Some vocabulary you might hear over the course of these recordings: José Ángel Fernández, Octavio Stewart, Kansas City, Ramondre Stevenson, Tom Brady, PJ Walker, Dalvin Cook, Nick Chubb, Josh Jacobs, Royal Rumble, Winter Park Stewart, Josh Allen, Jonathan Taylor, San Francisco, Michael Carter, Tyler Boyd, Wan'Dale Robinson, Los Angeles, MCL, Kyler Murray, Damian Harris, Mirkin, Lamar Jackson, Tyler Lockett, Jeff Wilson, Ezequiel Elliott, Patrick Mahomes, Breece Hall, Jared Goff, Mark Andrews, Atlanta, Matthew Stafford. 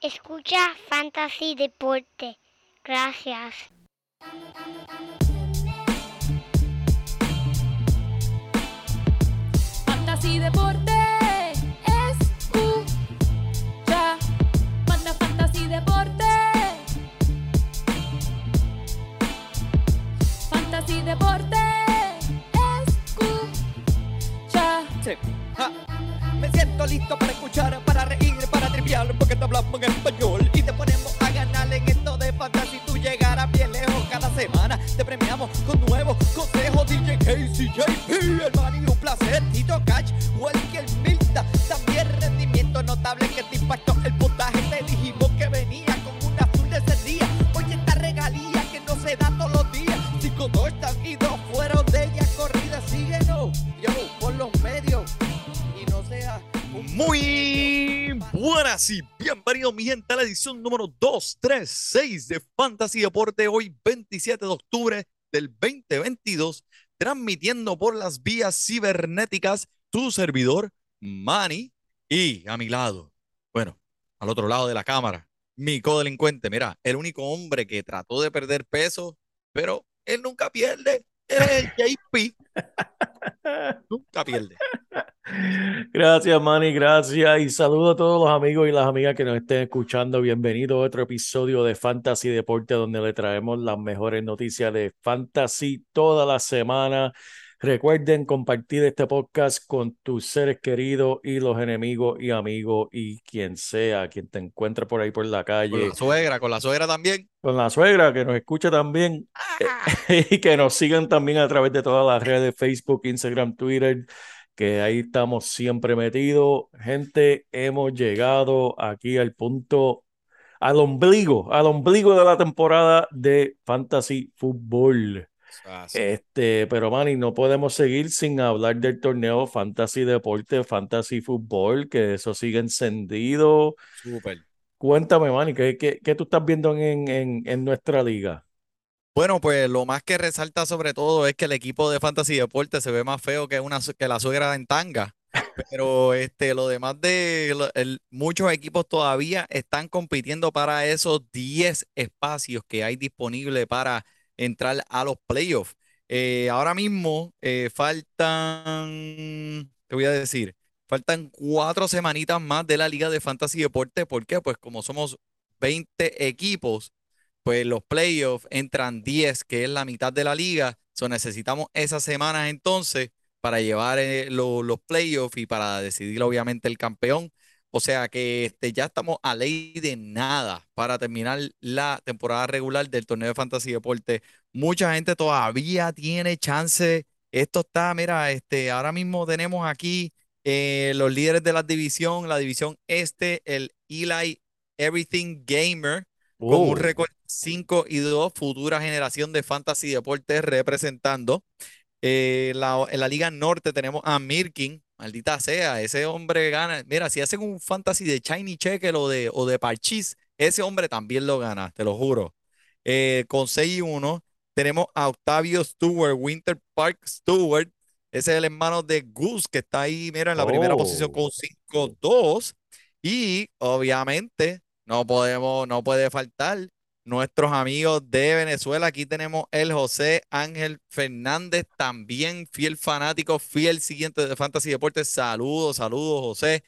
Escucha Fantasy Deporte. Gracias. Fantasy Deporte. Escucha. Manda Fantasy Deporte. Fantasy Deporte. Escucha. Sí. Me siento listo para escuchar, para reír, para triviar, porque te hablamos en español y te ponemos a ganar en esto de fantasy. Tú llegarás bien lejos cada semana. Te premiamos con nuevos consejos. DJ K, CJP, El Manny, un placer. Tito Cash, Walker Milta. También rendimiento notable que te impactó el puntaje. Te dijimos que venía con una azul de ese día. Oye, esta regalía que no se da todos los días. 5-2 están y 2 fueron de ella corrida. Síguenos, yo, por los medios. Muy buenas y bienvenidos mi gente a la edición número 236 de Fantasy Deporte, hoy 27 de octubre del 2022, transmitiendo por las vías cibernéticas tu servidor Manny y a mi lado, bueno, al otro lado de la cámara, mi codelincuente, mira, el único hombre que trató de perder peso, pero él nunca pierde, eres el JP. Nunca pierde. Gracias, Manny, gracias. Y saludo a todos los amigos y las amigas que nos estén escuchando. Bienvenido a otro episodio de Fantasy Deporte, donde le traemos las mejores noticias de Fantasy toda la semana. Recuerden compartir este podcast con tus seres queridos y los enemigos y amigos y quien sea, quien te encuentre por ahí por la calle. Con la suegra también. Con la suegra, que nos escucha también. Y que nos sigan también a través de todas las redes de Facebook, Instagram, Twitter, que ahí estamos siempre metidos. Gente, hemos llegado aquí al punto, al ombligo de la temporada de Fantasy Football. Pero Manny, no podemos seguir sin hablar del torneo Fantasy Deporte, Fantasy Fútbol, que eso sigue encendido. Súper. Cuéntame, Manny, ¿qué tú estás viendo en nuestra liga? Bueno, pues lo más que resalta sobre todo es que el equipo de Fantasy Deporte se ve más feo que la suegra en tanga, pero lo demás muchos equipos todavía están compitiendo para esos 10 espacios que hay disponibles para entrar a los playoffs. Ahora mismo faltan 4 semanitas más de la Liga de Fantasy Deporte. ¿Por qué? Pues como somos 20 equipos, pues los playoffs entran 10, que es la mitad de la liga. So, necesitamos esas semanas entonces para llevar los playoffs y para decidir obviamente el campeón. O sea que ya estamos a ley de nada para terminar la temporada regular del torneo de Fantasy Deporte. Mucha gente todavía tiene chance. Esto está, mira, ahora mismo tenemos aquí los líderes de la división el Eli Everything Gamer, con un récord 5-2, futura generación de Fantasy Deporte representando. En la Liga Norte tenemos a Mirkin. Maldita sea, ese hombre gana. Mira, si hacen un fantasy de Shiny Checker o de Parchís, ese hombre también lo gana, te lo juro. Con 6-1 tenemos a Octavio Stewart, Winter Park Stewart. Ese es el hermano de Goose, que está ahí, mira, en la primera posición con 5-2. Y, obviamente, no puede faltar nuestros amigos de Venezuela. Aquí tenemos el José Ángel Fernández, también fiel fanático, fiel siguiente de Fantasy Deportes. Saludos, José.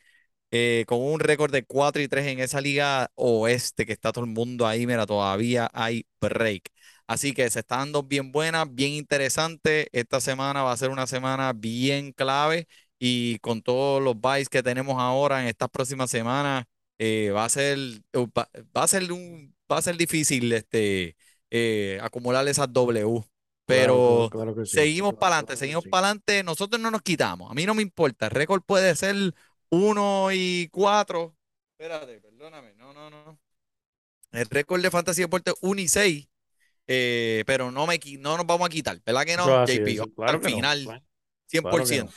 Con un récord de 4-3 en esa liga oeste que está todo el mundo ahí. Mira, todavía hay break. Así que se está dando bien buena, bien interesante. Esta semana va a ser una semana bien clave y con todos los byes que tenemos ahora en estas próximas semanas, va a ser difícil acumular esas W, pero claro sí. Seguimos para adelante, nosotros no nos quitamos, a mí no me importa, el récord puede ser 1-4, espérate, perdóname, no, el récord de Fantasy Deporte 1-6, pero no nos vamos a quitar, ¿verdad que no, JP? Es, claro al que final, no. 100%, claro no.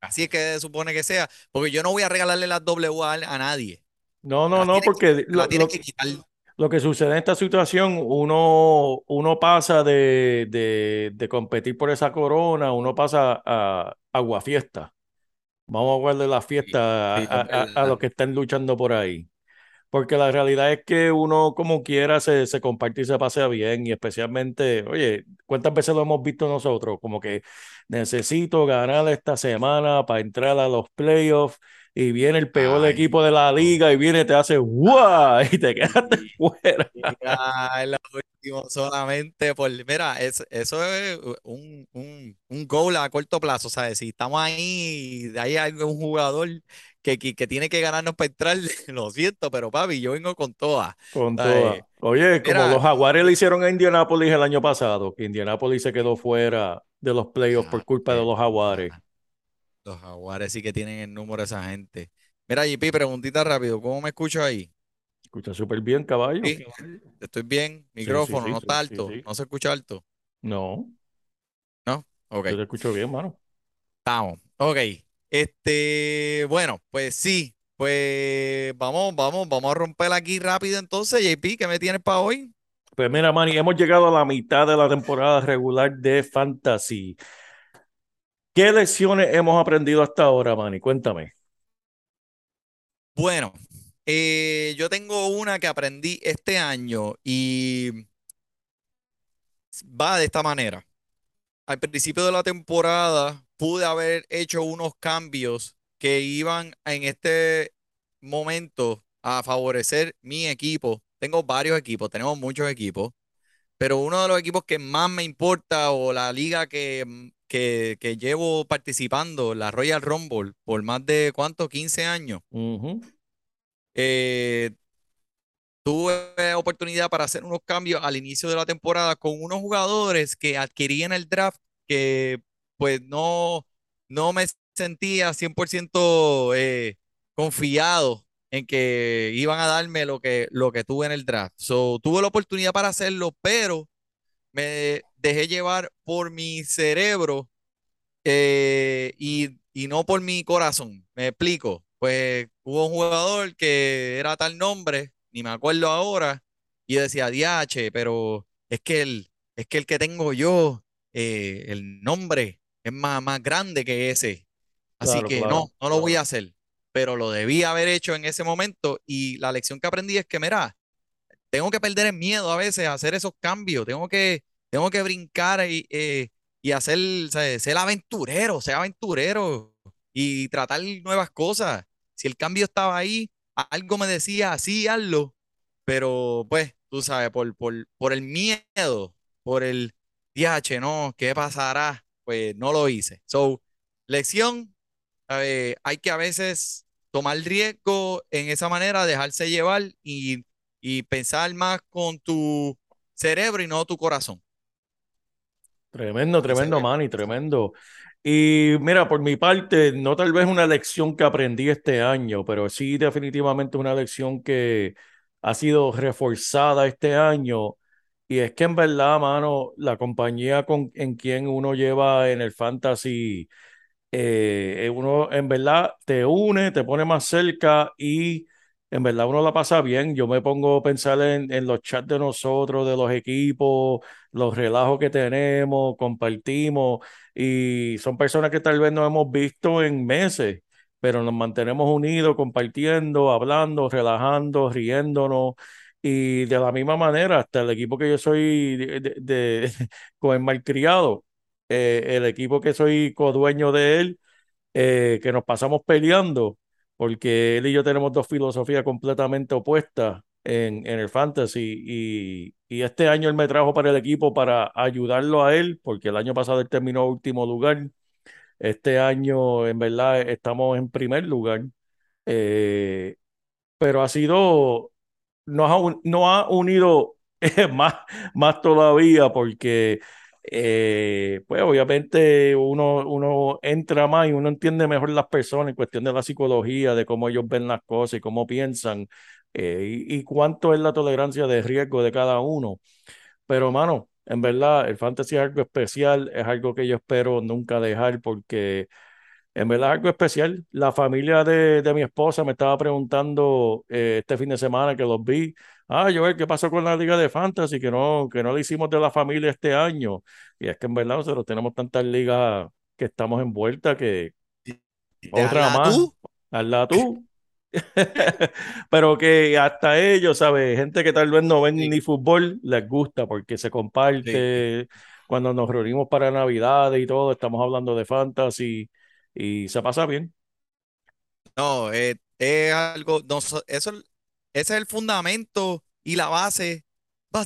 Así es que supone que sea, porque yo no voy a regalarle las W a nadie. No, porque... La tienes que quitar. Lo que sucede en esta situación, uno pasa de competir por esa corona, uno pasa a aguafiesta. Vamos a guardar la fiesta a los que están luchando por ahí. Porque la realidad es que uno como quiera se comparte y se pasea bien, y especialmente, oye, ¿cuántas veces lo hemos visto nosotros? Como que necesito ganar esta semana para entrar a los playoffs, y viene el peor equipo de la liga y viene, te hace ¡guau! Y te quedaste fuera. Mira, lo último solamente por... Mira, eso es un goal a corto plazo, ¿sabes? Si estamos ahí, hay algún jugador... Que tiene que ganarnos para entrar, lo siento, pero papi, yo vengo con todas. Con todas. Oye, mira, como los Jaguares le hicieron a Indianapolis el año pasado, que Indianapolis se quedó fuera de los playoffs por culpa de los Jaguares. Los Jaguares sí que tienen el número de esa gente. Mira, JP, preguntita rápido, ¿cómo me escucho ahí? Escucha súper bien, caballo. Sí, estoy bien, micrófono, sí, no está alto, sí. No se escucha alto. No. ¿No? Ok. Yo te escucho bien, mano. Estamos, ok. Bueno, pues sí, pues vamos a romper aquí rápido entonces, JP, ¿qué me tienes para hoy? Pues mira, Manny, hemos llegado a la mitad de la temporada regular de Fantasy. ¿Qué lecciones hemos aprendido hasta ahora, Manny? Cuéntame. Bueno, yo tengo una que aprendí este año y va de esta manera. Al principio de la temporada... pude haber hecho unos cambios que iban en este momento a favorecer mi equipo. Tengo varios equipos, tenemos muchos equipos, pero uno de los equipos que más me importa o la liga que llevo participando, la Royal Rumble, por más de, ¿cuánto? 15 años. Uh-huh. Tuve oportunidad para hacer unos cambios al inicio de la temporada con unos jugadores que adquirí en el draft que... pues no me sentía 100% confiado en que iban a darme lo que tuve en el draft. So, tuve la oportunidad para hacerlo, pero me dejé llevar por mi cerebro y no por mi corazón. Me explico. Pues hubo un jugador que era tal nombre, ni me acuerdo ahora, y decía, diache, pero es que el que tengo yo, el nombre... es más grande que ese. Así claro, que claro, no lo voy a hacer. Pero lo debí haber hecho en ese momento. Y la lección que aprendí es que, mira, tengo que perder el miedo a veces a hacer esos cambios. Tengo que brincar y hacer, ¿sabes? Ser aventurero y tratar nuevas cosas. Si el cambio estaba ahí, algo me decía, así hazlo. Pero, pues, tú sabes, por el miedo, por el DH, no, ¿qué pasará? Pues no lo hice. So, lección, hay que a veces tomar riesgo en esa manera, dejarse llevar y pensar más con tu cerebro y no tu corazón. Tremendo, Manny, tremendo. Y mira, por mi parte, no tal vez una lección que aprendí este año, pero sí definitivamente una lección que ha sido reforzada este año. Y es que en verdad, mano, la compañía en quien uno lleva en el fantasy, uno en verdad te une, te pone más cerca y en verdad uno la pasa bien. Yo me pongo a pensar en los chats de nosotros, de los equipos, los relajos que tenemos, compartimos, y son personas que tal vez no hemos visto en meses, pero nos mantenemos unidos, compartiendo, hablando, relajando, riéndonos. Y de la misma manera, hasta el equipo que yo soy con el malcriado, el equipo que soy codueño de él, que nos pasamos peleando, porque él y yo tenemos dos filosofías completamente opuestas en el fantasy. Y este año él me trajo para el equipo para ayudarlo a él, porque el año pasado él terminó último lugar. Este año, en verdad, estamos en primer lugar. Pero ha sido... Nos ha unido más todavía porque, pues obviamente uno entra más y uno entiende mejor las personas en cuestión de la psicología, de cómo ellos ven las cosas y cómo piensan y cuánto es la tolerancia de riesgo de cada uno. Pero, hermano, en verdad, el fantasy es algo especial, es algo que yo espero nunca dejar porque... en verdad, algo especial. La familia de mi esposa me estaba preguntando este fin de semana que los vi. Ah, Joel, ¿qué pasó con la Liga de Fantasy? Que no le hicimos de la familia este año. Y es que en verdad nosotros tenemos tantas ligas que estamos envueltas que... otra más. Hazla tú. Pero que hasta ellos, ¿sabes? Gente que tal vez no ven ni fútbol, les gusta porque se comparte. Sí. Cuando nos reunimos para Navidades y todo, estamos hablando de fantasy y se pasa bien. No, es algo, no, ese es el fundamento y la base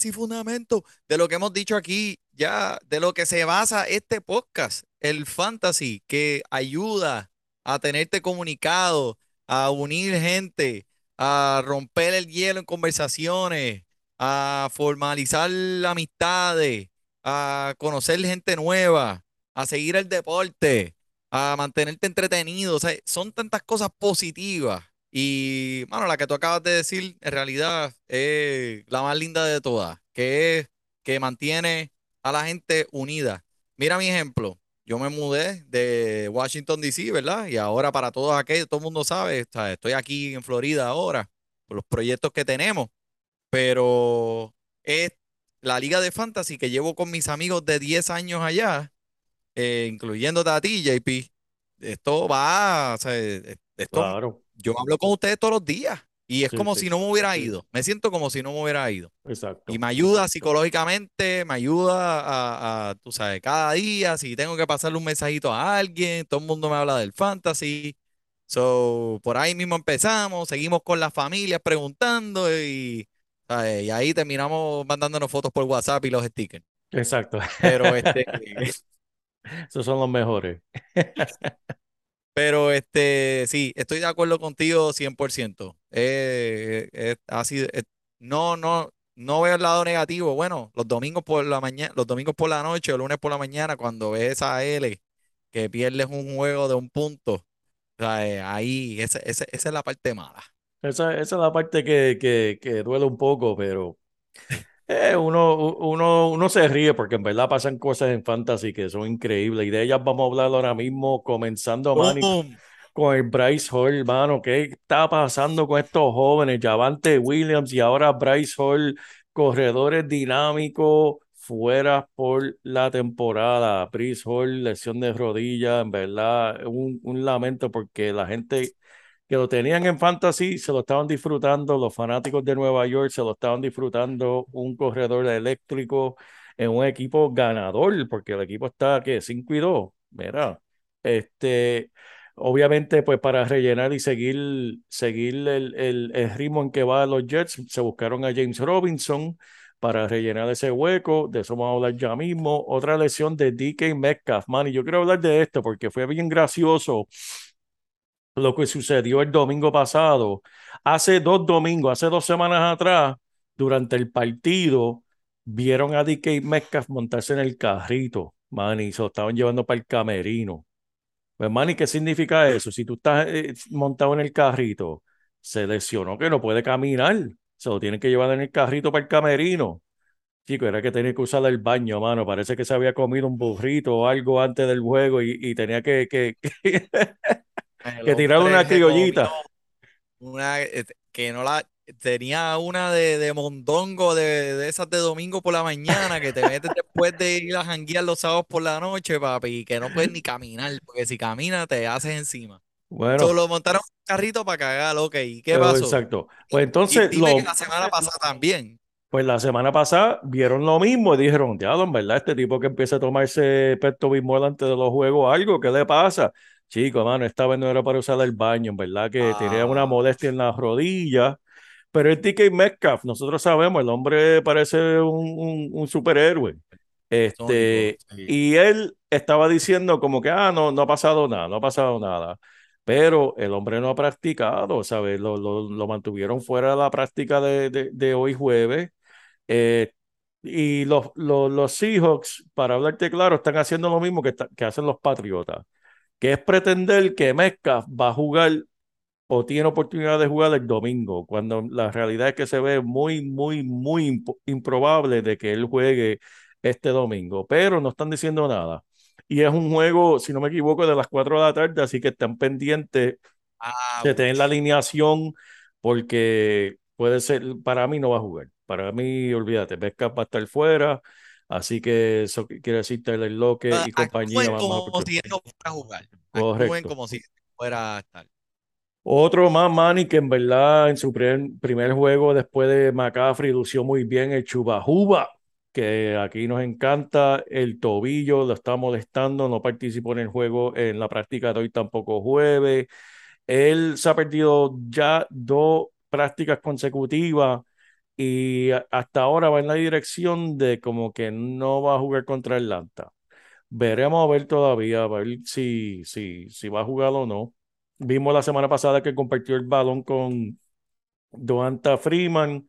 y fundamento de lo que hemos dicho aquí ya, de lo que se basa este podcast, el fantasy, que ayuda a tenerte comunicado, a unir gente, a romper el hielo en conversaciones, a formalizar amistades, a conocer gente nueva, a seguir el deporte, a mantenerte entretenido. O sea, son tantas cosas positivas. Y, mano, la que tú acabas de decir, en realidad, es la más linda de todas, que es que mantiene a la gente unida. Mira mi ejemplo. Yo me mudé de Washington, D.C., ¿verdad? Y ahora para todos aquellos, todo el mundo sabe, o sea, estoy aquí en Florida ahora, por los proyectos que tenemos. Pero es la Liga de Fantasy que llevo con mis amigos de 10 años allá, incluyéndote a ti, JP. Esto va, o sea, esto, claro. Yo hablo con ustedes todos los días y es como si no me hubiera ido. Me siento como si no me hubiera ido. Exacto. Y me ayuda psicológicamente, me ayuda a, tú sabes, cada día, si tengo que pasarle un mensajito a alguien, todo el mundo me habla del fantasy. So, por ahí mismo empezamos, seguimos con las familias preguntando y ahí terminamos mandándonos fotos por WhatsApp y los stickers. Exacto. Pero esos son los mejores. Pero sí, estoy de acuerdo contigo 100%. Así, no veo el lado negativo. Bueno, los domingos por la mañana, los domingos por la noche o lunes por la mañana, cuando ves esa L que pierdes un juego de un punto, o sea, ahí esa es la parte mala. Esa es la parte que duele un poco, pero uno se ríe porque en verdad pasan cosas en fantasy que son increíbles y de ellas vamos a hablar ahora mismo, comenzando con el Breece Hall, hermano. ¿Qué está pasando con estos jóvenes? Javonte Williams y ahora Breece Hall, corredores dinámicos, fuera por la temporada. Breece Hall, lesión de rodilla, en verdad, un lamento porque la gente que lo tenían en fantasy, se lo estaban disfrutando, los fanáticos de Nueva York se lo estaban disfrutando, un corredor eléctrico en un equipo ganador, porque el equipo está, ¿qué? 5-2, mira, obviamente, pues para rellenar y seguir el ritmo en que van los Jets, se buscaron a James Robinson para rellenar ese hueco, de eso vamos a hablar ya mismo. Otra lesión de DK Metcalf, man, y yo quiero hablar de esto porque fue bien gracioso lo que sucedió el domingo pasado. Hace 2 semanas atrás, durante el partido, vieron a DK Metcalf montarse en el carrito, Manny, se lo estaban llevando para el camerino. Pues, Manny, ¿qué significa eso? Si tú estás montado en el carrito, se lesionó que no puede caminar, se lo tienen que llevar en el carrito para el camerino. Chico, era que tenía que usar el baño, mano. Parece que se había comido un burrito o algo antes del juego y tenía que... que tiraron una criollita. Que no la... Tenía una de mondongo, de esas de domingo por la mañana, que te metes después de ir a janguear los sábados por la noche, papi, y que no puedes ni caminar, porque si caminas te haces encima. Bueno. Entonces, lo montaron en un carrito para cagar, ok. ¿Y qué pasó? Exacto. Pues entonces... que la semana pasada también. Pues la semana pasada vieron lo mismo y dijeron, diablo, en verdad, este tipo que empieza a tomarse Pepto Bismol antes de los juegos, algo, ¿qué le pasa? Chico, mano, esta vez no era para usar el baño, en verdad que tenía una molestia en las rodillas. Pero el DK Metcalf, nosotros sabemos, el hombre parece un superhéroe. Y él estaba diciendo como que, no ha pasado nada, Pero el hombre no ha practicado, ¿sabes? Lo mantuvieron fuera de la práctica de hoy jueves. Y los Seahawks, para hablarte claro, están haciendo lo mismo que hacen los Patriotas, que es pretender que Metcalf va a jugar o tiene oportunidad de jugar el domingo, cuando la realidad es que se ve muy, muy, muy improbable de que él juegue este domingo, pero no están diciendo nada. Y es un juego, si no me equivoco, de las 4 de la tarde, así que están pendientes de tener la alineación, porque puede ser, para mí no va a jugar, para mí, olvídate, Metcalf va a estar fuera. Así que eso quiere decir Tyler Lockett y compañía. Actúen como si él no fuera a jugar. Correcto. Actúen como si fuera a estar. Otro más, Manny, que en verdad en su primer juego después de McCaffrey lució muy bien, el Chuba Hubbard, que aquí nos encanta. El tobillo lo está molestando, no participó en el juego, en la práctica de hoy tampoco jueves. Él se ha perdido ya 2 prácticas consecutivas y hasta ahora va en la dirección de como que no va a jugar contra Atlanta. Veremos a ver todavía, a ver si va a jugar o no. Vimos la semana pasada que compartió el balón con Doanta Foreman,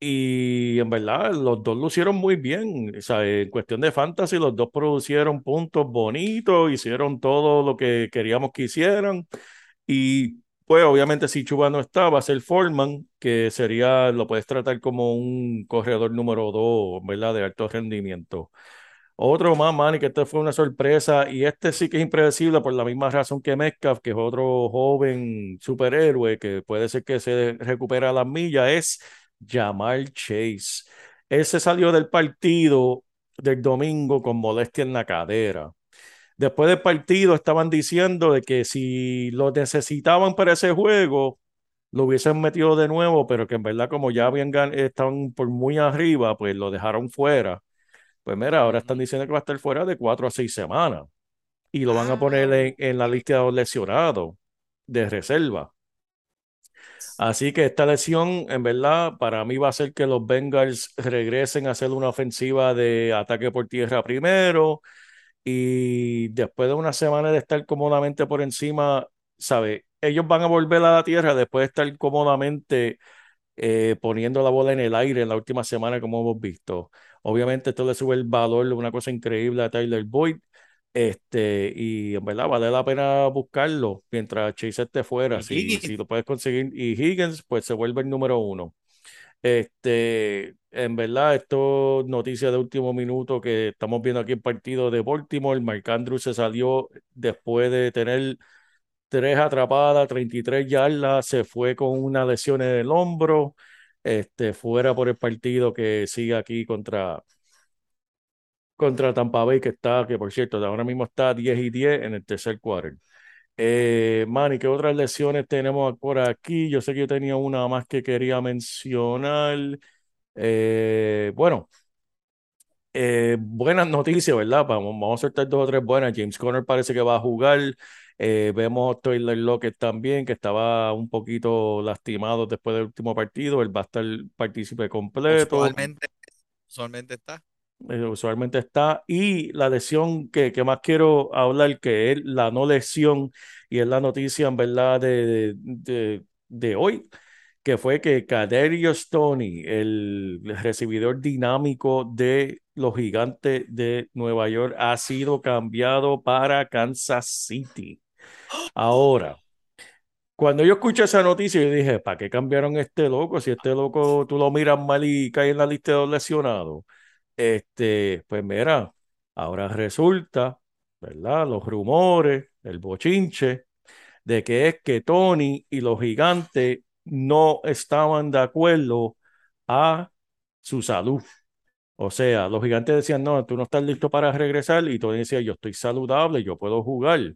y en verdad los 2 lucieron muy bien. O sea, en cuestión de fantasy, los 2 producieron puntos bonitos, hicieron todo lo que queríamos que hicieran, y pues obviamente si Chuba no está, va a ser Foreman, que sería, lo puedes tratar como un corredor número 2, ¿verdad?, de alto rendimiento. Otro más, Manny, que este fue una sorpresa, y este sí que es impredecible por la misma razón que Metcalf, que es otro joven superhéroe que puede ser que se recupera a las millas, es Jamar Chase. Él se salió del partido del domingo con molestia en la cadera. Después del partido estaban diciendo de que si lo necesitaban para ese juego, lo hubiesen metido de nuevo, pero que en verdad como ya habían estaban por muy arriba, pues lo dejaron fuera. Pues mira, ahora están diciendo que va a estar fuera de 4 a 6 semanas y lo van a poner en la lista de los lesionados de reserva. Así que esta lesión, en verdad, para mí va a hacer que los Bengals regresen a hacer una ofensiva de ataque por tierra primero, y después de una semana de estar cómodamente por encima, ¿sabes? Ellos van a volver a la tierra después de estar cómodamente poniendo la bola en el aire en la última semana, como hemos visto. Obviamente esto le sube el valor, una cosa increíble, a Tyler Boyd, y en verdad vale la pena buscarlo mientras Chase esté fuera, si lo puedes conseguir, y Higgins pues se vuelve el número 1. En verdad, esto noticia de último minuto que estamos viendo aquí en partido de Baltimore. Mark Andrews se salió después de tener 3 atrapadas, 33 yardas, se fue con una lesión en el hombro, fuera por el partido que sigue aquí contra Tampa Bay, que por cierto ahora mismo está 10-10 en el tercer quarter. Manny, ¿qué otras lesiones tenemos por aquí? Yo sé que yo tenía una más que quería mencionar. Buenas noticias, ¿verdad? Vamos a soltar 2 o 3 buenas. James Conner parece que va a jugar. Vemos a Tyler Lockett también, que estaba un poquito lastimado después del último partido. Él va a estar partícipe completo. Usualmente está. Y la lesión que más quiero hablar, que es la no lesión, y es la noticia en verdad de hoy, que fue que Kadarius Toney, el recibidor dinámico de los Gigantes de Nueva York, ha sido cambiado para Kansas City. Ahora, cuando yo escuché esa noticia, yo dije, ¿para qué cambiaron este loco? Si este loco tú lo miras mal y cae en la lista de los lesionados. Pues mira, ahora resulta, ¿verdad?, los rumores, el bochinche, de que es que Toney y los Gigantes no estaban de acuerdo a su salud. O sea, los Gigantes decían, no, tú no estás listo para regresar, y Toney decía, yo estoy saludable, yo puedo jugar.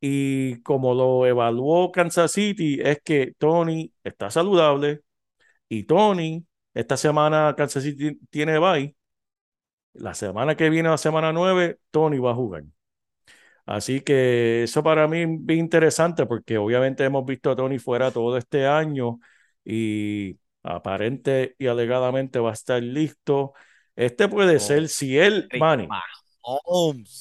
Y como lo evaluó Kansas City, es que Toney está saludable, y Toney, esta semana Kansas City tiene bye, la semana que viene, la semana 9, Toney va a jugar. Así que eso para mí es interesante, porque obviamente hemos visto a Toney fuera todo este año y aparente y alegadamente va a estar listo. Este puede ser, si él, Manny,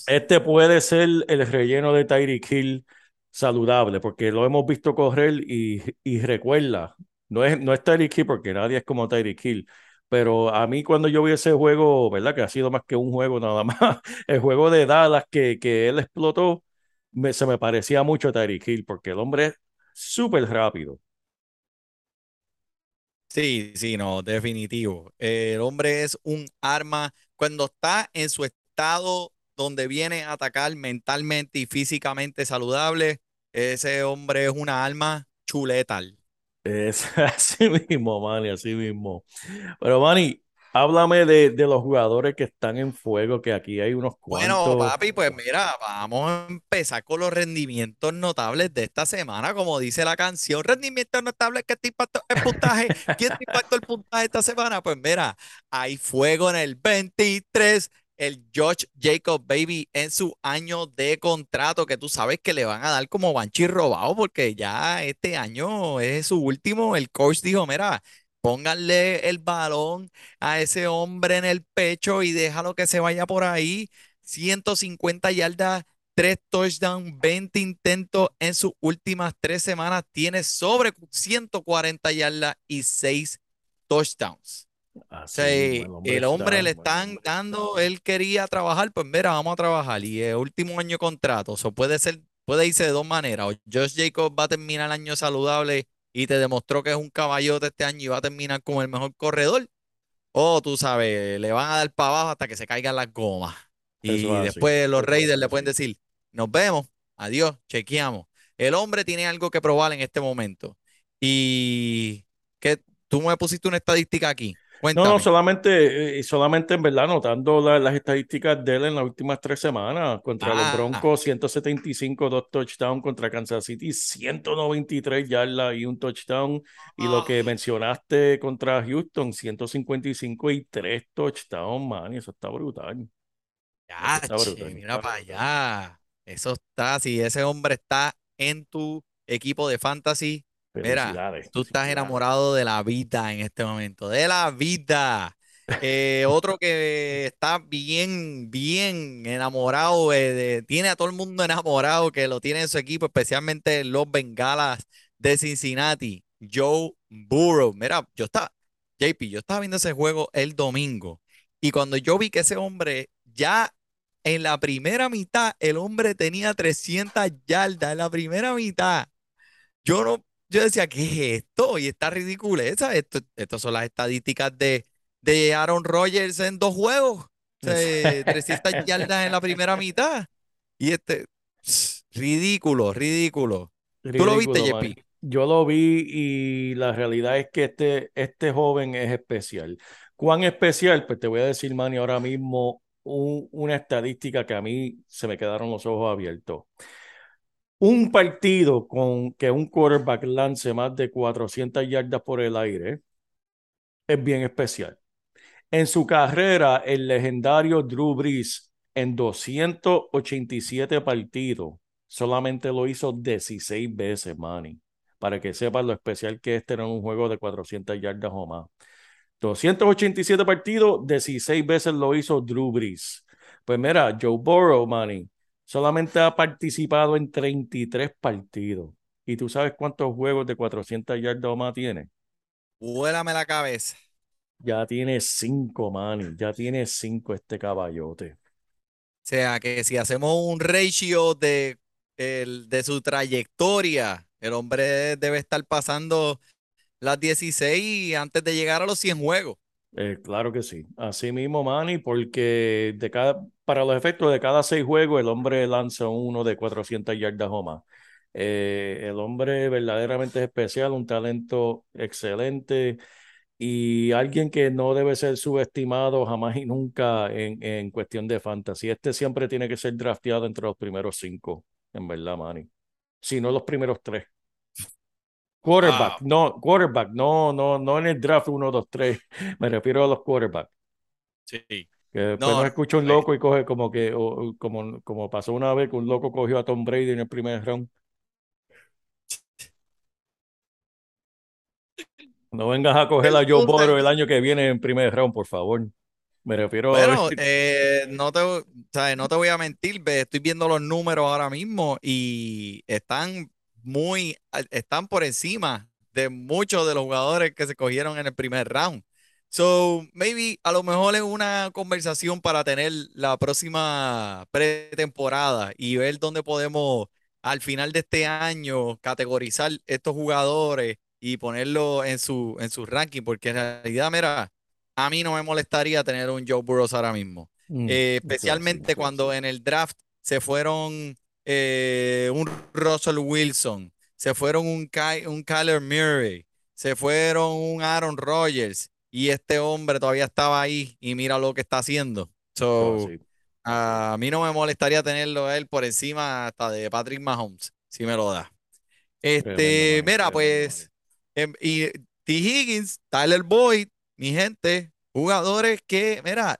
este puede ser el relleno de Tyreek Hill saludable, porque lo hemos visto correr y recuerda, no es Tyreek Hill, porque nadie es como Tyreek Hill. Pero a mí cuando yo vi ese juego, ¿verdad?, que ha sido más que un juego nada más, el juego de Dallas que él explotó, se me parecía mucho a Tyreek Hill, porque el hombre es súper rápido. Sí, no, definitivo. El hombre es un arma. Cuando está en su estado donde viene a atacar mentalmente y físicamente saludable, ese hombre es una arma chuletal. Es así mismo, Manny, así mismo. Pero, Manny, Háblame de los jugadores que están en fuego, que aquí hay unos cuantos. Bueno, papi, pues mira, vamos a empezar con los rendimientos notables de esta semana, como dice la canción. Rendimientos notables, ¿qué te impactó el puntaje? ¿Quién te impactó el puntaje esta semana? Pues mira, hay fuego en el 23, el Josh Jacobs, baby, en su año de contrato, que tú sabes que le van a dar como banshee robado, porque ya este año es su último. El coach dijo, mira, pónganle el balón a ese hombre en el pecho y déjalo que se vaya por ahí. 150 yardas, 3 touchdowns, 20 intentos en sus últimas 3 semanas. Tiene sobre 140 yardas y 6 touchdowns. Así, sí, el hombre le están dando, él quería trabajar, pues mira, vamos a trabajar. Y el último año de contrato, eso puede irse de dos maneras. O Josh Jacobs va a terminar el año saludable y te demostró que es un caballote este año y va a terminar como el mejor corredor, o tú sabes, le van a dar para abajo hasta que se caigan las gomas. Y después los Raiders le pueden decir, nos vemos, adiós, chequeamos. El hombre tiene algo que probar en este momento. Y que tú me pusiste una estadística aquí. Cuéntame. No, solamente en verdad notando las estadísticas de él en las últimas 3 semanas. Contra los Broncos, 175, 2 touchdowns. Contra Kansas City, 193 yardas y un touchdown. Y lo que mencionaste contra Houston, 155 y 3 touchdowns, man. Y eso está brutal. Ya, eso está brutal. Mira para allá. Eso está, si ese hombre está en tu equipo de fantasy, mira, tú estás enamorado de la vida en este momento, de la vida. Otro que está bien, bien enamorado, tiene a todo el mundo enamorado que lo tiene en su equipo, especialmente los Bengalas de Cincinnati, Joe Burrow. Mira, yo estaba viendo ese juego el domingo y cuando yo vi que ese hombre ya en la primera mitad, el hombre tenía 300 yardas en la primera mitad. Yo decía, ¿qué es esto? Y está ridiculeza. Estas son las estadísticas de Aaron Rodgers en 2 juegos. O sea, 300 yardas en la primera mitad. Y ridículo. ¿Tú lo viste, JP? Yo lo vi y la realidad es que este joven es especial. ¿Cuán especial? Pues te voy a decir, Manny, ahora mismo una estadística que a mí se me quedaron los ojos abiertos. Un partido con que un quarterback lance más de 400 yardas por el aire es bien especial. En su carrera, el legendario Drew Brees, en 287 partidos, solamente lo hizo 16 veces, Manny. Para que sepas lo especial que es tener un juego de 400 yardas o más. 287 partidos, 16 veces lo hizo Drew Brees. Pues mira, Joe Burrow, Manny, solamente ha participado en 33 partidos. ¿Y tú sabes cuántos juegos de 400 yardas o más tiene? Vuélame la cabeza. Ya tiene 5, Manny. Ya tiene 5 este caballote. O sea, que si hacemos un ratio de su trayectoria, el hombre debe estar pasando las 16 antes de llegar a los 100 juegos. Claro que sí. Así mismo, Manny, porque para los efectos de cada 6 juegos, el hombre lanza uno de 400 yardas o más. El hombre verdaderamente es especial, un talento excelente y alguien que no debe ser subestimado jamás y nunca en cuestión de fantasy. Este siempre tiene que ser drafteado entre los primeros 5, en verdad, Manny. Si no, los primeros 3. Quarterback, no en el draft 1, 2, 3. Me refiero a los quarterbacks. Sí. Que después no escucha un loco y coge como que, como pasó una vez que un loco cogió a Tom Brady en el primer round. No vengas a coger a Joe Burrow el año que viene en primer round, por favor. Me refiero a... No te voy a mentir, estoy viendo los números ahora mismo y están por encima de muchos de los jugadores que se cogieron en el primer round. So, maybe, a lo mejor es una conversación para tener la próxima pretemporada y ver dónde podemos, al final de este año, categorizar estos jugadores y ponerlos en su ranking, porque en realidad, mira, a mí no me molestaría tener un Joe Burrow ahora mismo. Especialmente cuando en el draft se fueron un Russell Wilson, se fueron un Kyler Murray, se fueron un Aaron Rodgers, y este hombre todavía estaba ahí y mira lo que está haciendo. A mí no me molestaría tenerlo a él por encima hasta de Patrick Mahomes, si me lo da. Y T. Higgins, Tyler Boyd, mi gente, jugadores que, mira,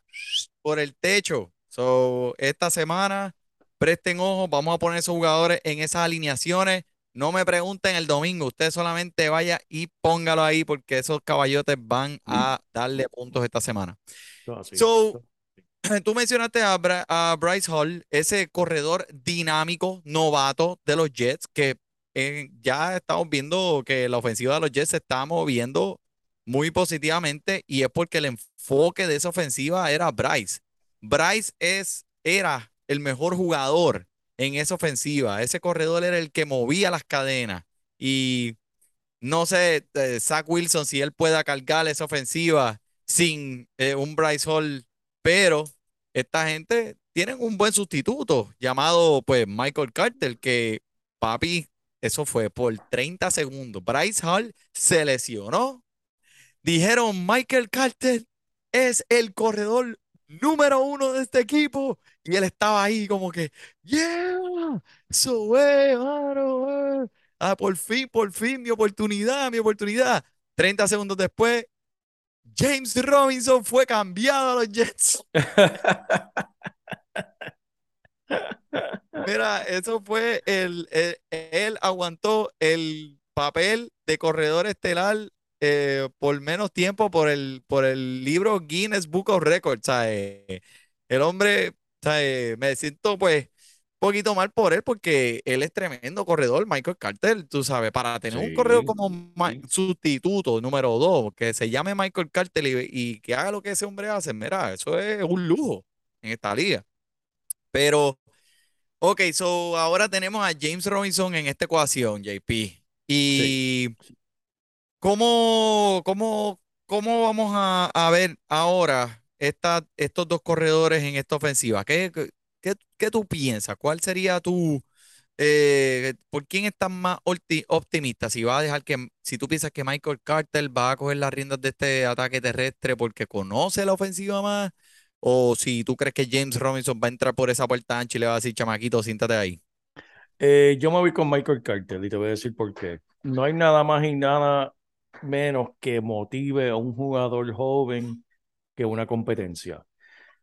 por el techo. So, esta semana, presten ojo, vamos a poner esos jugadores en esas alineaciones. No me pregunten el domingo, usted solamente vaya y póngalo ahí porque esos caballotes van a darle puntos esta semana. Tú mencionaste a Breece Hall, ese corredor dinámico, novato de los Jets, que ya estamos viendo que la ofensiva de los Jets se está moviendo muy positivamente y es porque el enfoque de esa ofensiva era Breece. Breece era el mejor jugador en esa ofensiva. Ese corredor era el que movía las cadenas y no sé, Zach Wilson, si él pueda cargar esa ofensiva sin un Breece Hall, pero esta gente tiene un buen sustituto llamado pues Michael Carter, que papi, eso fue por 30 segundos. Breece Hall se lesionó. Dijeron, Michael Carter es el corredor número uno de este equipo. Y él estaba ahí como que, yeah, por fin, mi oportunidad. 30 segundos después, James Robinson fue cambiado a los Jets. Mira, eso fue, él aguantó el papel de corredor estelar por menos tiempo por el libro Guinness Book of Records. ¿Sabes? El hombre, ¿sabes? Me siento pues un poquito mal por él porque él es tremendo corredor, Michael Carter, tú sabes, para tener un corredor como sustituto número 2, que se llame Michael Carter y que haga lo que ese hombre hace, mira, eso es un lujo en esta liga. Pero, ok, so ahora tenemos a James Robinson en esta ecuación, JP. Y ¿cómo vamos a ver ahora estos dos corredores en esta ofensiva? ¿Qué tú piensas? ¿Cuál sería tu... ¿por quién estás más optimista? Si va a dejar si tú piensas que Michael Carter va a coger las riendas de este ataque terrestre porque conoce la ofensiva más, o si tú crees que James Robinson va a entrar por esa puerta ancha y le va a decir, chamaquito, siéntate ahí. Yo me voy con Michael Carter y te voy a decir por qué. No hay nada más y nada menos que motive a un jugador joven que una competencia.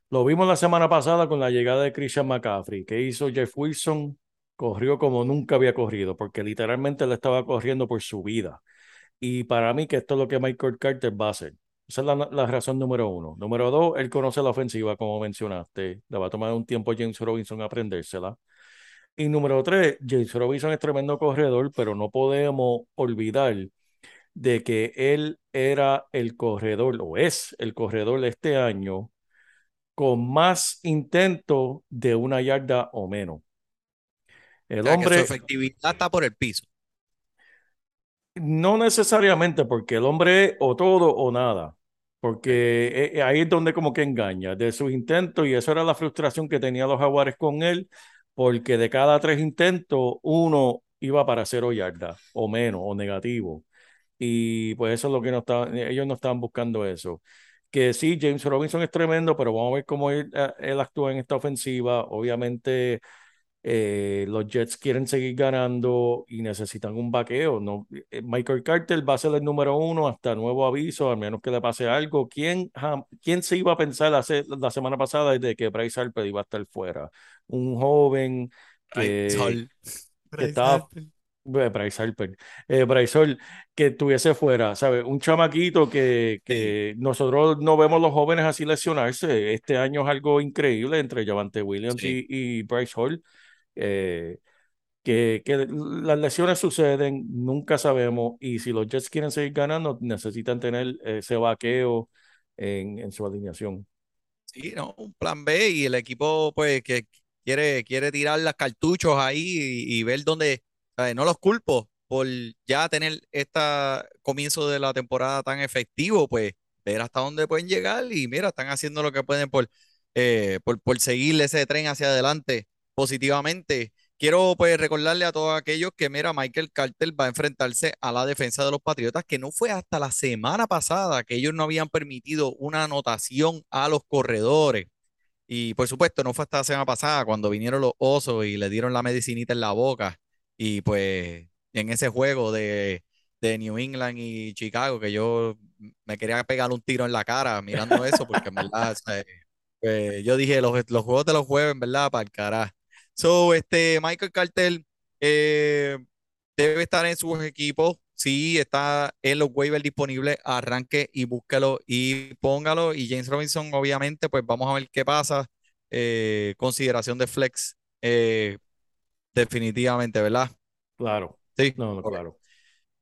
Lo vimos la semana pasada con la llegada de Christian McCaffrey, que hizo Jeff Wilson, corrió como nunca había corrido, porque literalmente le estaba corriendo por su vida. Y para mí que esto es lo que Michael Carter va a hacer. Esa es la razón número 1. Número 2, él conoce la ofensiva, como mencionaste. Le va a tomar un tiempo a James Robinson aprendérsela. Y número 3, James Robinson es tremendo corredor, pero no podemos olvidar de que él era el corredor, o es el corredor este año, con más intentos de una yarda o menos. El hombre, que su efectividad está por el piso. No necesariamente, porque el hombre es o todo o nada. Porque ahí es donde como que engaña de sus intentos, y eso era la frustración que tenían los Jaguares con él, porque de cada 3 intentos, 1 iba para 0 yardas o menos, o negativo. Y pues eso es lo que ellos no estaban buscando eso. Que sí, James Robinson es tremendo, pero vamos a ver cómo él actúa en esta ofensiva. Obviamente los Jets quieren seguir ganando y necesitan un vaqueo. No, Michael Carter va a ser el número 1 hasta nuevo aviso, al menos que le pase algo. ¿Quién se iba a pensar la semana pasada de que Breece Hall iba a estar fuera? Un joven que estaba... Breece Hall, que estuviese fuera, ¿sabes? Un chamaquito que nosotros no vemos los jóvenes así lesionarse. Este año es algo increíble entre Javonte Williams y Breece Hall, que las lesiones suceden, nunca sabemos, y si los Jets quieren seguir ganando, necesitan tener ese vaqueo en su alineación. Sí, no, un plan B, y el equipo pues que quiere tirar las cartuchos ahí y ver dónde... No los culpo por ya tener este comienzo de la temporada tan efectivo, pues ver hasta dónde pueden llegar y mira, están haciendo lo que pueden por seguir ese tren hacia adelante positivamente. Quiero pues recordarle a todos aquellos que mira, Michael Carter va a enfrentarse a la defensa de los Patriotas, que no fue hasta la semana pasada que ellos no habían permitido una anotación a los corredores. Y por supuesto, no fue hasta la semana pasada cuando vinieron los Osos y le dieron la medicinita en la boca. Y pues en ese juego de New England y Chicago, que yo me quería pegar un tiro en la cara mirando eso, porque en verdad, o sea, yo dije, los juegos de los jueves, en verdad, para el carajo. So, Michael Carter debe estar en sus equipos. Sí, está en los waivers disponibles. Arranque y búsquelo y póngalo. Y James Robinson, obviamente, pues vamos a ver qué pasa. Consideración de flex, definitivamente, ¿verdad? Claro. Sí. No, okay. Claro.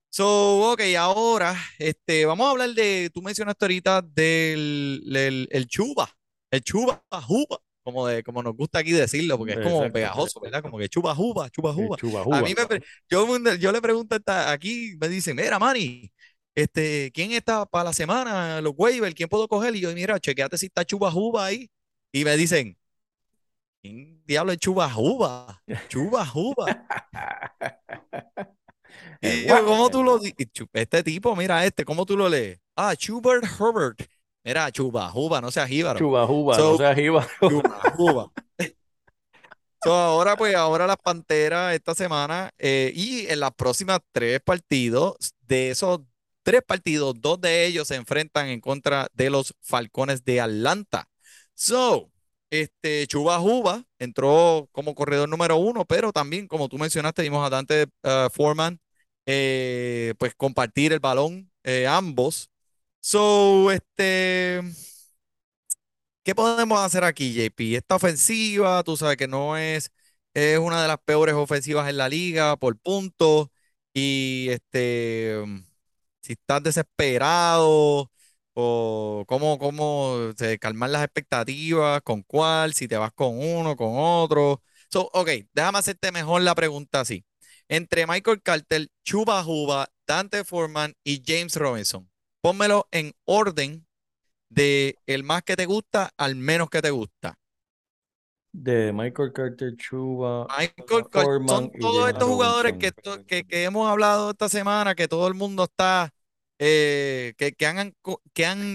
So, ok, ahora vamos a hablar de, tú mencionaste ahorita del Chuba Hubbard. Como nos gusta aquí decirlo, porque es como exacto, pegajoso, ¿verdad? Como que Chuba Hubbard. A mí yo le pregunto aquí, me dicen, mira, Manny, ¿quién está para la semana? Los waivers, ¿quién puedo coger? Y yo, mira, chequeate si está Chuba Hubbard ahí. Y me dicen, ¿quién diablo es Chuba Hubbard? Y yo, ¿cómo tú lo este tipo, mira, ¿cómo tú lo lees? Ah, Chuba Hubbard. Era Chuba Hubbard, no seas jíbaro. Chuba Hubbard. So, ahora las Panteras esta semana y en las próximas tres partidos, de esos tres partidos, dos de ellos se enfrentan en contra de los Falcones de Atlanta. So, Chuba Hubbard entró como corredor número 1, pero también, como tú mencionaste, vimos a Dante Foreman pues compartir el balón ambos. So, ¿qué podemos hacer aquí, JP? Esta ofensiva, tú sabes que no es una de las peores ofensivas en la liga por puntos, y si estás desesperado, o cómo calmar las expectativas, con cuál, si te vas con uno, con otro. So, ok, déjame hacerte mejor la pregunta así. Entre Michael Carter, Chuba Hubbard, Dante Foreman y James Robinson, pónmelo en orden de el más que te gusta al menos que te gusta. De Michael Carter, Chuba, Foreman, son todos estos jugadores que hemos hablado esta semana, que todo el mundo está, que han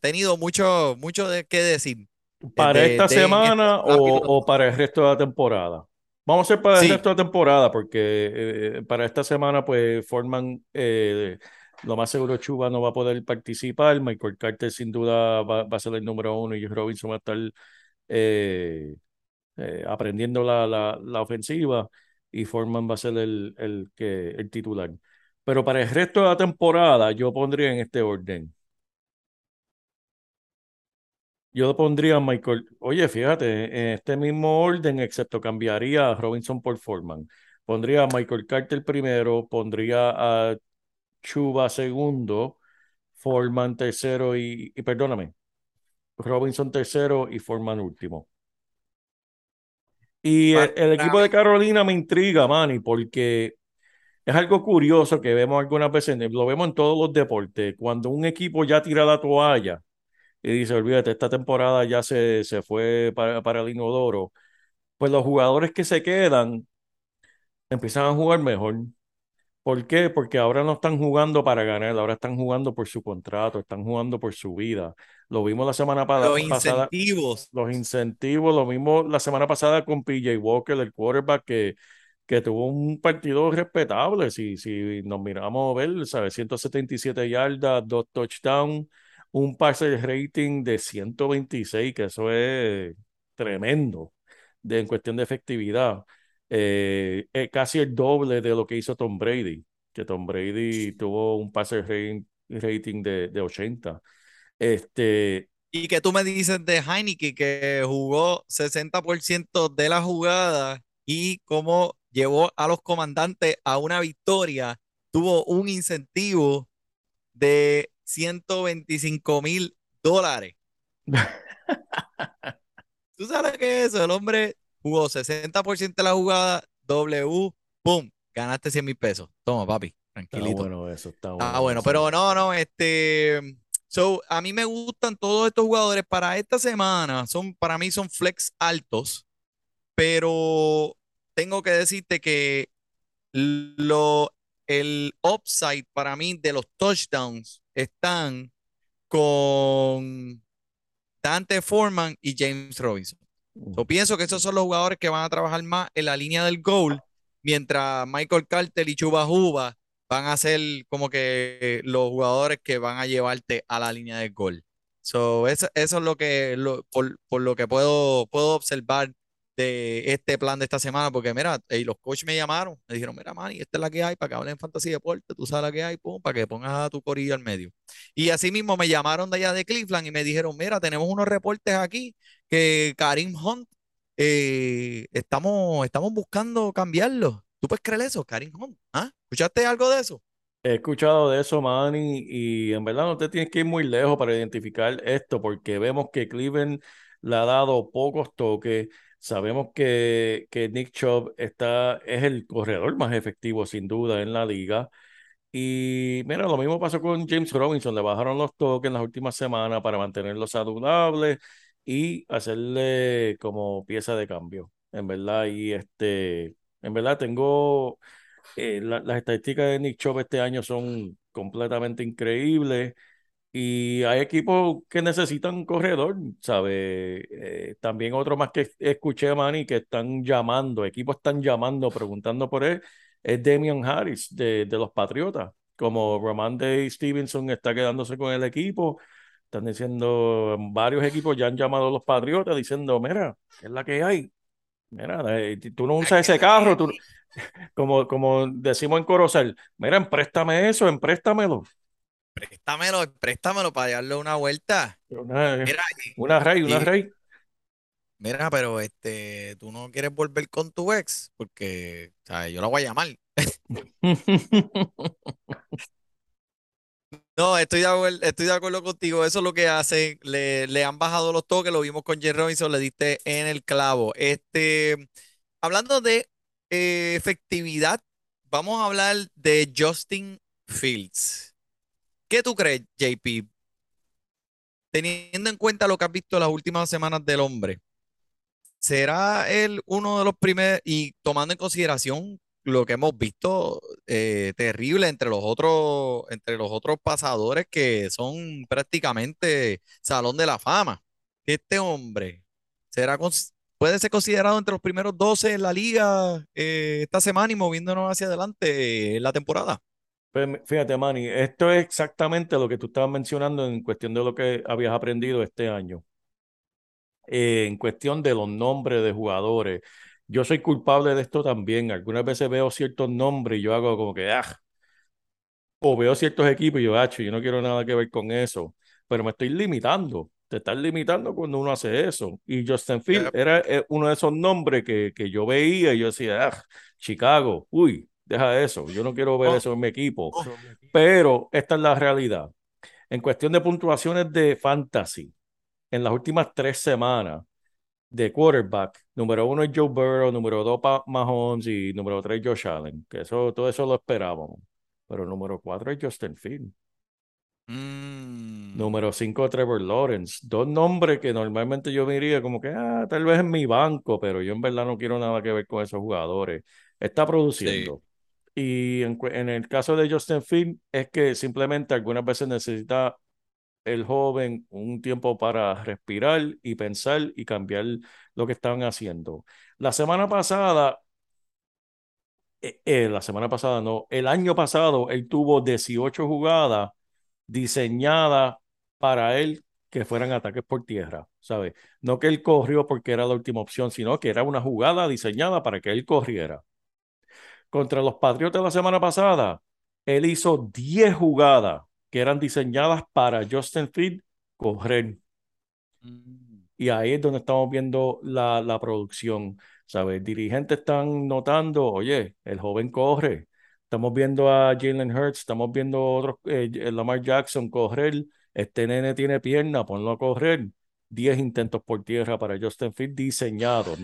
tenido mucho de qué decir. ¿Para esta semana o para el resto de la temporada? Vamos a hacer para el resto de la temporada, porque para esta semana, pues, Foreman... lo más seguro Chuba no va a poder participar. Michael Carter sin duda va a ser el número 1 y Robinson va a estar aprendiendo la ofensiva, y Foreman va a ser el titular. Pero para el resto de la temporada yo pondría en este orden. Yo lo pondría a Michael. Oye, fíjate, en este mismo orden, excepto cambiaría a Robinson por Foreman. Pondría a Michael Carter primero, pondría a Chuba segundo, Foreman tercero y perdóname, Robinson tercero y Foreman último. Y el equipo de Carolina me intriga, Manny, porque es algo curioso que vemos algunas veces, lo vemos en todos los deportes, cuando un equipo ya tira la toalla y dice, olvídate, esta temporada ya se fue para el inodoro, pues los jugadores que se quedan empiezan a jugar mejor. ¿Por qué? Porque ahora no están jugando para ganar, ahora están jugando por su contrato, están jugando por su vida. Lo vimos la semana pasada. Los incentivos, lo vimos la semana pasada con PJ Walker, el quarterback, que tuvo un partido respetable. Si nos miramos, ver, ¿sabes? 177 yardas, 2 touchdowns, un passer rating de 126, que eso es tremendo en cuestión de efectividad. Casi el doble de lo que hizo Tom Brady, que Tom Brady tuvo un passer rating de 80. Y que tú me dices de Heineken, que jugó 60% de la jugada, y como llevó a los Comandantes a una victoria, tuvo un incentivo de $125,000. ¿Tú sabes qué es eso? El hombre... jugó 60% de la jugada, ¡pum! Ganaste $100,000. Toma, papi, tranquilito. Está bueno eso, está bueno. Pero no, So, a mí me gustan todos estos jugadores para esta semana. Para mí son flex altos, pero tengo que decirte que el upside para mí de los touchdowns están con Dante Foreman y James Robinson. Yo pienso que esos son los jugadores que van a trabajar más en la línea del goal, mientras Michael Carter y Chuba Hubbard van a ser como que los jugadores que van a llevarte a la línea del goal. So, eso es lo que por lo que puedo observar de este plan de esta semana, porque mira, los coaches me llamaron, me dijeron, mira, Manny, esta es la que hay para que hablen en Fantasy Deporte, tú sabes la que hay, pum, para que pongas a tu corillo al medio. Y así mismo me llamaron de allá de Cleveland y me dijeron, mira, tenemos unos reportes aquí que Karim Hunt, estamos buscando cambiarlo. ¿Tú puedes creer eso, Karim Hunt? ¿Ah? ¿Escuchaste algo de eso? He escuchado de eso, Manny, y en verdad no te tienes que ir muy lejos para identificar esto, porque vemos que Cleveland le ha dado pocos toques. Sabemos que Nick Chubb es el corredor más efectivo, sin duda, en la liga. Y mira, lo mismo pasó con James Robinson. Le bajaron los toques en las últimas semanas para mantenerlo saludable y hacerle como pieza de cambio. En verdad, en verdad tengo... las estadísticas de Nick Chubb este año son completamente increíbles. Y hay equipos que necesitan un corredor, ¿sabes? También otro más que escuché, Manny, que equipos están llamando, preguntando por él, es Damian Harris de los Patriotas. Como Ramondre Stevenson está quedándose con el equipo, están diciendo, varios equipos ya han llamado a los Patriotas diciendo, mira, es la que hay. Mira, tú no usas ese carro, tú... Como decimos en Corozal, mira, empréstame eso, préstamelo para darle una vuelta. Una rey. Mira, pero tú no quieres volver con tu ex, porque o sea, yo la voy a llamar. No, estoy de acuerdo contigo. Eso es lo que hacen. Le han bajado los toques, lo vimos con Jerry Robinson, le diste en el clavo. Hablando de efectividad, vamos a hablar de Justin Fields. ¿Qué tú crees, JP? Teniendo en cuenta lo que has visto las últimas semanas del hombre, ¿será él uno de los primeros? Y tomando en consideración lo que hemos visto terrible entre los otros pasadores que son prácticamente salón de la fama, este hombre será ¿puede ser considerado entre los primeros 12 en la liga esta semana y moviéndonos hacia adelante en la temporada? Fíjate, Manny, esto es exactamente lo que tú estabas mencionando en cuestión de lo que habías aprendido este año. En cuestión de los nombres de jugadores, yo soy culpable de esto también. Algunas veces veo ciertos nombres y yo hago como que, o veo ciertos equipos y yo, yo no quiero nada que ver con eso, pero me estoy limitando. Te están limitando cuando uno hace eso. Y Justin Fields era uno de esos nombres que yo veía y yo decía, Chicago, uy, deja eso. Yo no quiero ver eso en mi equipo. Pero esta es la realidad. En cuestión de puntuaciones de fantasy, en las últimas 3 semanas de quarterback, número 1 es Joe Burrow, número 2 Mahomes y número 3 Josh Allen. Que eso, todo eso lo esperábamos. Pero número 4 es Justin Fields. Número 5, Trevor Lawrence. 2 nombres que normalmente yo diría como que tal vez en mi banco, pero yo en verdad no quiero nada que ver con esos jugadores. Está produciendo. Sí. Y en el caso de Justin Fields es que simplemente algunas veces necesita el joven un tiempo para respirar y pensar y cambiar lo que estaban haciendo. El año pasado él tuvo 18 jugadas diseñada para él que fueran ataques por tierra, ¿sabes? No que él corrió porque era la última opción, sino que era una jugada diseñada para que él corriera. Contra los Patriotas la semana pasada, él hizo 10 jugadas que eran diseñadas para Justin Fields correr. Y ahí es donde estamos viendo la producción, ¿sabes? Dirigentes están notando, oye, el joven corre. Estamos viendo a Jalen Hurts, estamos viendo otros, Lamar Jackson correr. Este nene tiene pierna, ponlo a correr. 10 intentos por tierra para Justin Fields diseñado.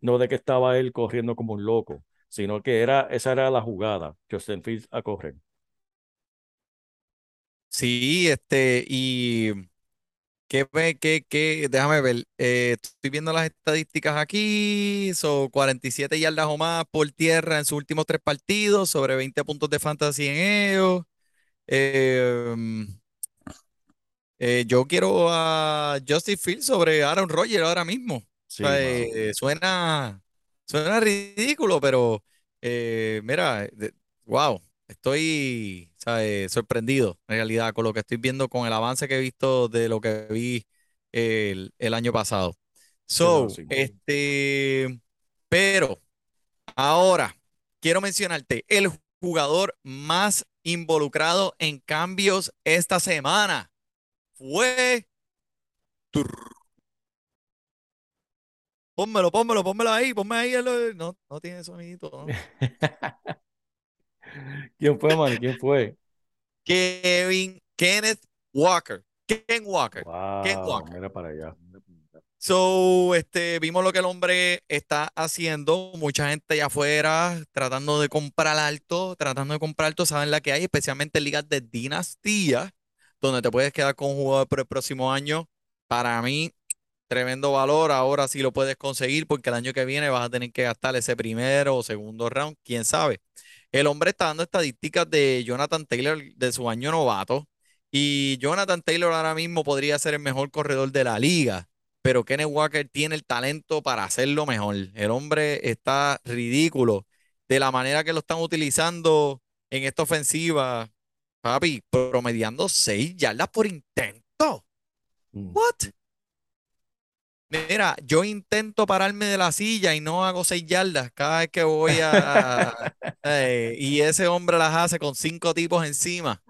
No de que estaba él corriendo como un loco, sino que esa era la jugada. Justin Fields a correr. Sí, y Déjame ver, estoy viendo las estadísticas aquí, son 47 yardas o más por tierra en sus últimos 3 partidos, sobre 20 puntos de fantasy en ellos. Yo quiero a Justin Fields sobre Aaron Rodgers ahora mismo. Sí, o sea, suena ridículo, pero mira, wow, estoy, o sea, sorprendido en realidad con lo que estoy viendo, con el avance que he visto de lo que vi el año pasado. Pero ahora quiero mencionarte el jugador más involucrado en cambios esta semana. Fue... Pónmelo ahí. No tiene sonidito, ¿no? ¿Quién fue? Kenneth Walker. Wow, Ken Walker. Mira para allá. So, vimos lo que el hombre está haciendo. Mucha gente allá afuera tratando de comprar alto. Saben la que hay, especialmente en ligas de dinastía, donde te puedes quedar con un jugador por el próximo año. Para mí, tremendo valor. Ahora sí lo puedes conseguir, porque el año que viene vas a tener que gastar ese primero o segundo round, quién sabe. El hombre está dando estadísticas de Jonathan Taylor de su año novato, y Jonathan Taylor ahora mismo podría ser el mejor corredor de la liga, pero Kenneth Walker tiene el talento para hacerlo mejor. El hombre está ridículo de la manera que lo están utilizando en esta ofensiva. Papi, promediando 6 yardas por intento. What? Mira, yo intento pararme de la silla y no hago 6 yardas cada vez que voy a... y ese hombre las hace con 5 tipos encima.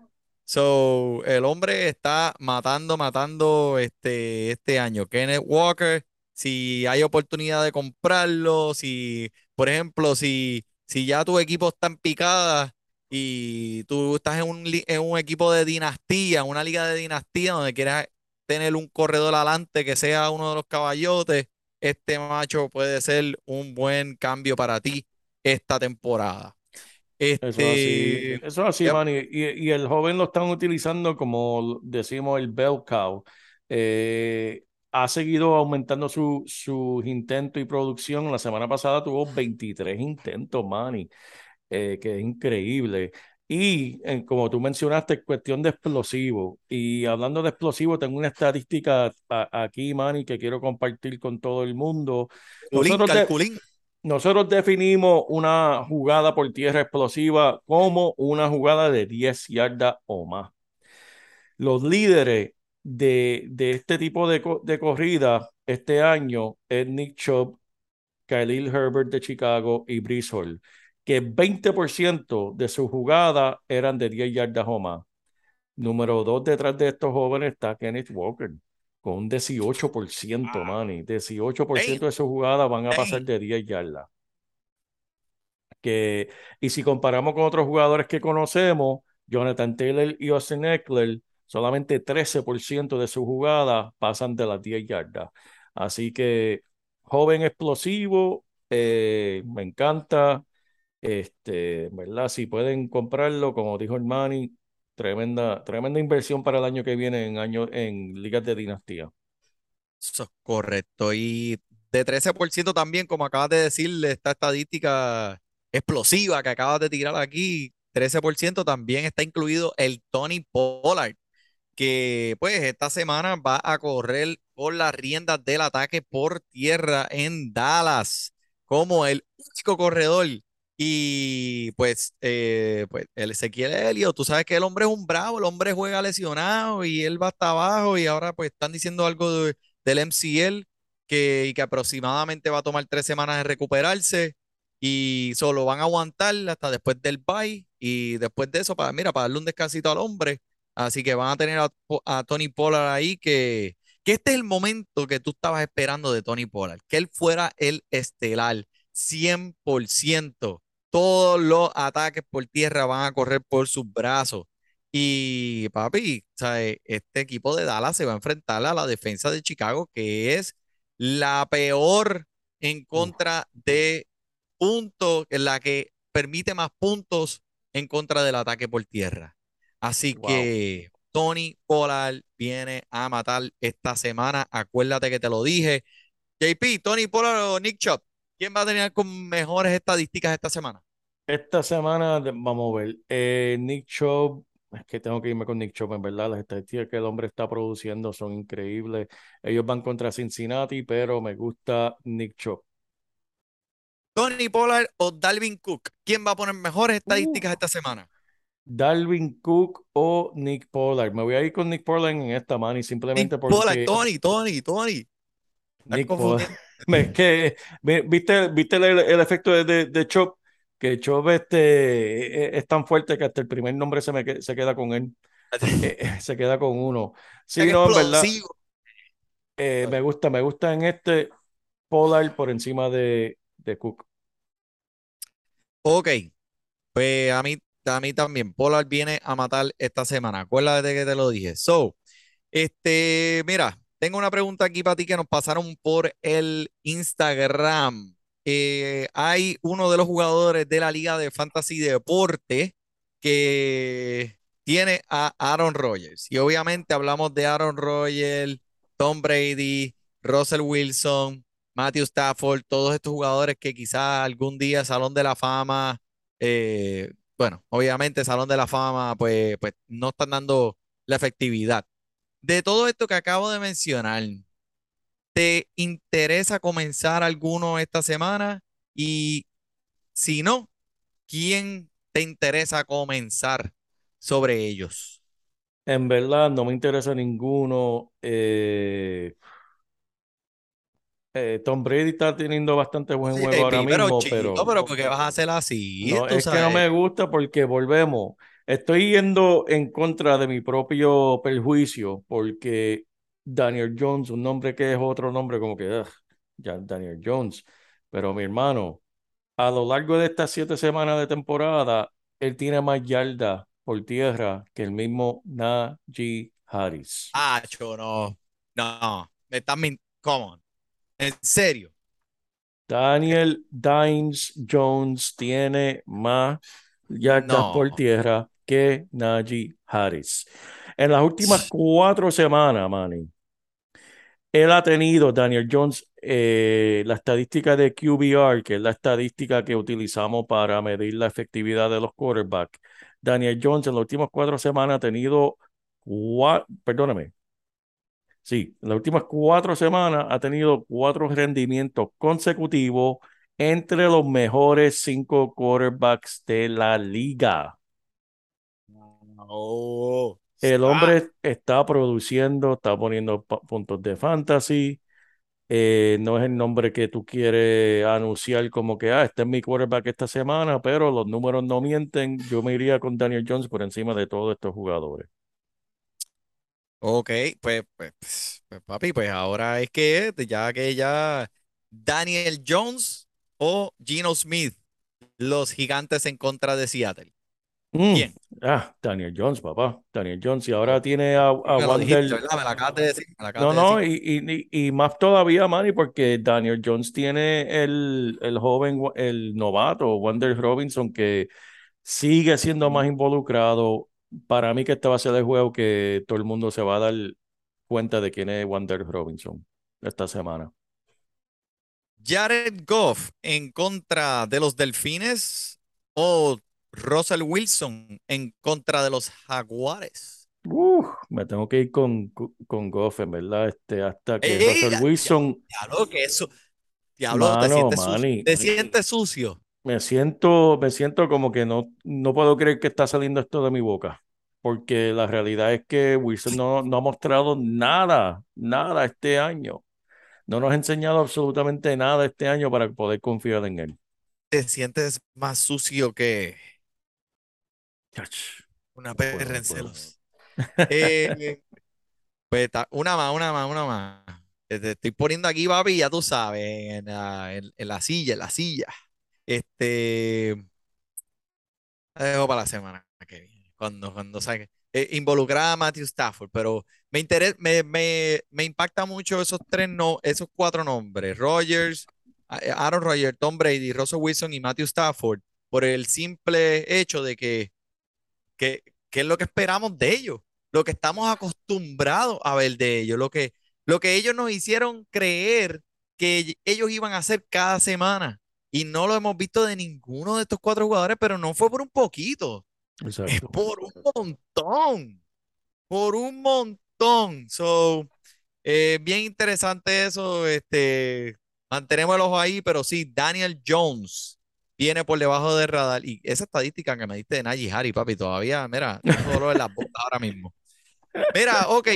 So, el hombre está matando este año. Kenneth Walker, si hay oportunidad de comprarlo, por ejemplo, si ya tu equipo está en picada, y tú estás en un equipo de dinastía, una liga de dinastía, donde quieras tener un corredor adelante que sea uno de los caballotes, este macho puede ser un buen cambio para ti esta temporada. Eso es así, Manny. Y el joven lo están utilizando, como decimos, el bell cow. Ha seguido aumentando sus intentos y producción. La semana pasada tuvo 23 intentos, Manny. Que es increíble. Y como tú mencionaste, cuestión de explosivo. Y hablando de explosivo, tengo una estadística aquí, Manny, que quiero compartir con todo el mundo. Nosotros definimos una jugada por tierra explosiva como una jugada de 10 yardas o más. Los líderes de este tipo de corrida este año es Nick Chubb, Khalil Herbert de Chicago y Breece Hall, que 20% de sus jugadas eran de 10 yardas o más. Número 2 detrás de estos jóvenes está Kenneth Walker, con un 18%, Manny. 18% de sus jugadas van a pasar de 10 yardas. Y si comparamos con otros jugadores que conocemos, Jonathan Taylor y Austin Eckler, solamente 13% de sus jugadas pasan de las 10 yardas. Así que, joven explosivo, me encanta. ¿Verdad? Si pueden comprarlo, como dijo el Manny, tremenda inversión para el año que viene en ligas de dinastía. Eso es correcto. Y de 13% también, como acabas de decir, esta estadística explosiva que acabas de tirar aquí, 13% también está incluido el Toney Pollard, que pues esta semana va a correr con las riendas del ataque por tierra en Dallas, como el único corredor. Y pues el Ezequiel Elliott, tú sabes que el hombre es un bravo, el hombre juega lesionado y él va hasta abajo, y ahora pues están diciendo algo del MCL que aproximadamente va a tomar 3 semanas de recuperarse, y solo van a aguantar hasta después del bye, y después de eso para darle un descansito al hombre. Así que van a tener a Toney Pollard ahí, que este es el momento que tú estabas esperando de Toney Pollard, que él fuera el estelar 100%. Todos los ataques por tierra van a correr por sus brazos. Y, papi, ¿sabes? Este equipo de Dallas se va a enfrentar a la defensa de Chicago, que es la peor en contra de puntos, la que permite más puntos en contra del ataque por tierra. Así que Toney Pollard viene a matar esta semana. Acuérdate que te lo dije. JP, Toney Pollard o Nick Chubb, ¿quién va a tener con mejores estadísticas esta semana? Esta semana vamos a ver. Nick Chubb, es que tengo que irme con Nick Chubb, en verdad. Las estadísticas que el hombre está produciendo son increíbles. Ellos van contra Cincinnati, pero me gusta Nick Chubb. Toney Pollard o Dalvin Cook, ¿quién va a poner mejores estadísticas esta semana? Dalvin Cook o Nick Pollard. Me voy a ir con Nick Pollard en esta, Manny, simplemente Nick porque... Pollard, Toney. Nick Pollard. Es que, ¿viste el efecto de Chubb? Que Chubb es tan fuerte que hasta el primer nombre se queda con él. Se queda con uno. Sí, es no, en verdad. Me gusta en este Pollard por encima de Cook. Ok. Pues a mí también, Pollard viene a matar esta semana, acuérdate que te lo dije. So, mira, tengo una pregunta aquí para ti que nos pasaron por el Instagram. Hay uno de los jugadores de la Liga de Fantasy Deporte que tiene a Aaron Rodgers, y obviamente hablamos de Aaron Rodgers, Tom Brady, Russell Wilson, Matthew Stafford, todos estos jugadores que quizás algún día Salón de la Fama, bueno, obviamente Salón de la Fama pues no están dando la efectividad. De todo esto que acabo de mencionar, ¿te interesa comenzar alguno esta semana? Y si no, ¿quién te interesa comenzar sobre ellos? En verdad no me interesa ninguno. Tom Brady está teniendo bastante buen juego ahora mismo, pero ¿por qué vas a hacer así? No, es sabes que no me gusta porque volvemos. Estoy yendo en contra de mi propio perjuicio porque Daniel Jones, un nombre que es otro nombre como que ya Daniel Jones, pero mi hermano, a lo largo de estas 7 semanas de temporada, él tiene más yardas por tierra que el mismo Najee Harris. Ah, chulo. No, me estás mintiendo. ¿En serio? Daniel Dimes Jones tiene más yardas por tierra que Najee Harris. En las últimas 4 semanas, Manny, él ha tenido, Daniel Jones, la estadística de QBR, que es la estadística que utilizamos para medir la efectividad de los quarterbacks. Daniel Jones en las últimas 4 semanas ha tenido, las últimas 4 semanas ha tenido 4 rendimientos consecutivos entre los mejores 5 quarterbacks de la liga. Oh, el hombre está produciendo, está poniendo puntos de fantasy. No es el nombre que tú quieres anunciar como que, este es mi quarterback esta semana, pero los números no mienten. Yo me iría con Daniel Jones por encima de todos estos jugadores. Ok, pues papi, pues ahora es que ya Daniel Jones o Geno Smith, los gigantes en contra de Seattle. ¿Quién? Daniel Jones, papá. Daniel Jones, y ahora tiene a Wan'Dale. Me la acabas de decir. Y más todavía, Manny, porque Daniel Jones tiene el novato, Wan'Dale Robinson, que sigue siendo más involucrado. Para mí que este va a ser el juego que todo el mundo se va a dar cuenta de quién es Wan'Dale Robinson esta semana. Jared Goff en contra de los Delfines o Russell Wilson en contra de los Jaguares. Me tengo que ir con Goff, en verdad, hasta que Russell Wilson... Diablo, que eso... Diablo, ¿te sientes sucio? Me siento como que no puedo creer que está saliendo esto de mi boca, porque la realidad es que Wilson no ha mostrado nada este año. No nos ha enseñado absolutamente nada este año para poder confiar en él. ¿Te sientes más sucio que una perra en celos? Pues una más. Te estoy poniendo aquí, papi, ya tú sabes, en la silla. La dejo para la semana que viene, cuando salga. Involucrada a Matthew Stafford, pero me impacta mucho esos 4 nombres: Rodgers, Aaron Rodgers, Tom Brady, Russell Wilson y Matthew Stafford, por el simple hecho de que es lo que esperamos de ellos. lo que estamos acostumbrados a ver de ellos, lo que ellos nos hicieron creer que ellos iban a hacer cada semana, y no lo hemos visto de ninguno de estos cuatro jugadores, pero no fue por un poquito. Exacto. Es por un montón, So, bien interesante eso, mantenemos el ojo ahí, pero sí, Daniel Jones viene por debajo del radar, y esa estadística que me diste de Najee Harris, papi, todavía, mira, tengo dolor en las botas ahora mismo. Mira, ok,